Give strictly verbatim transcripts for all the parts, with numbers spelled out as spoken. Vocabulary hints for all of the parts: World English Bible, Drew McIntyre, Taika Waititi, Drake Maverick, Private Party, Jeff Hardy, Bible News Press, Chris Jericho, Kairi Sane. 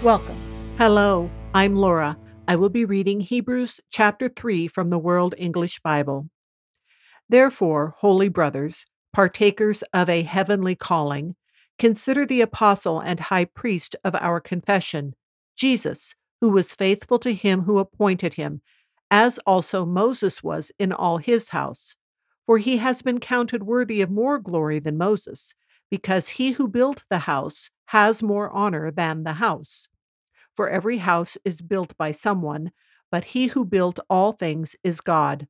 Welcome. Hello, I'm Laura. I will be reading Hebrews chapter three from the World English Bible. Therefore, holy brothers, partakers of a heavenly calling, consider the apostle and high priest of our confession, Jesus, who was faithful to him who appointed him, as also Moses was in all his house. For he has been counted worthy of more glory than Moses, because he who built the house has more honor than the house. For every house is built by someone, but he who built all things is God.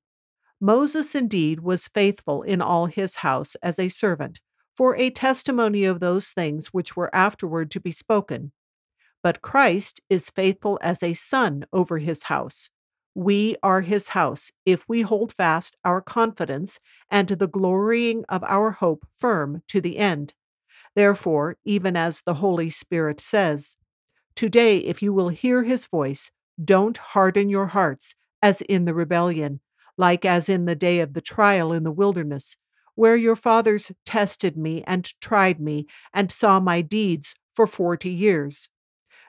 Moses indeed was faithful in all his house as a servant, for a testimony of those things which were afterward to be spoken. But Christ is faithful as a son over his house. We are his house if we hold fast our confidence and the glorying of our hope firm to the end. Therefore, even as the Holy Spirit says, today if you will hear his voice, don't harden your hearts as in the rebellion, like as in the day of the trial in the wilderness, where your fathers tested me and tried me and saw my deeds for forty years.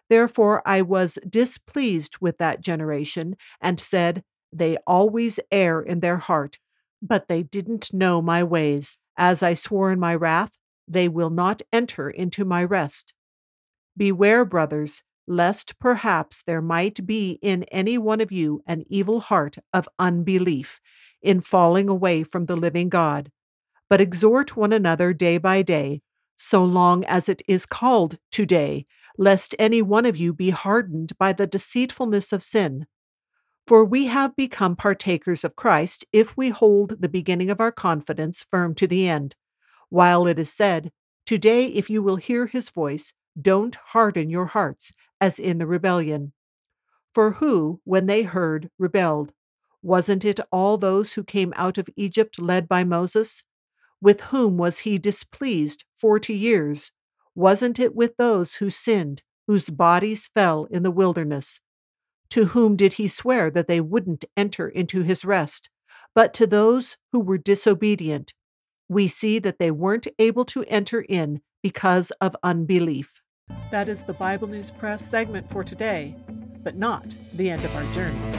Therefore I was displeased with that generation and said, they always err in their heart, but they didn't know my ways. As I swore in my wrath, they will not enter into my rest. Beware, brothers, lest perhaps there might be in any one of you an evil heart of unbelief in falling away from the living God. But exhort one another day by day, so long as it is called today, lest any one of you be hardened by the deceitfulness of sin. For we have become partakers of Christ if we hold the beginning of our confidence firm to the end. While it is said, today if you will hear his voice, don't harden your hearts, as in the rebellion. For who, when they heard, rebelled? Wasn't it all those who came out of Egypt led by Moses? With whom was he displeased forty years? Wasn't it with those who sinned, whose bodies fell in the wilderness? To whom did he swear that they wouldn't enter into his rest, but to those who were disobedient? We see that they weren't able to enter in because of unbelief. That is the Bible News Press segment for today, but not the end of our journey.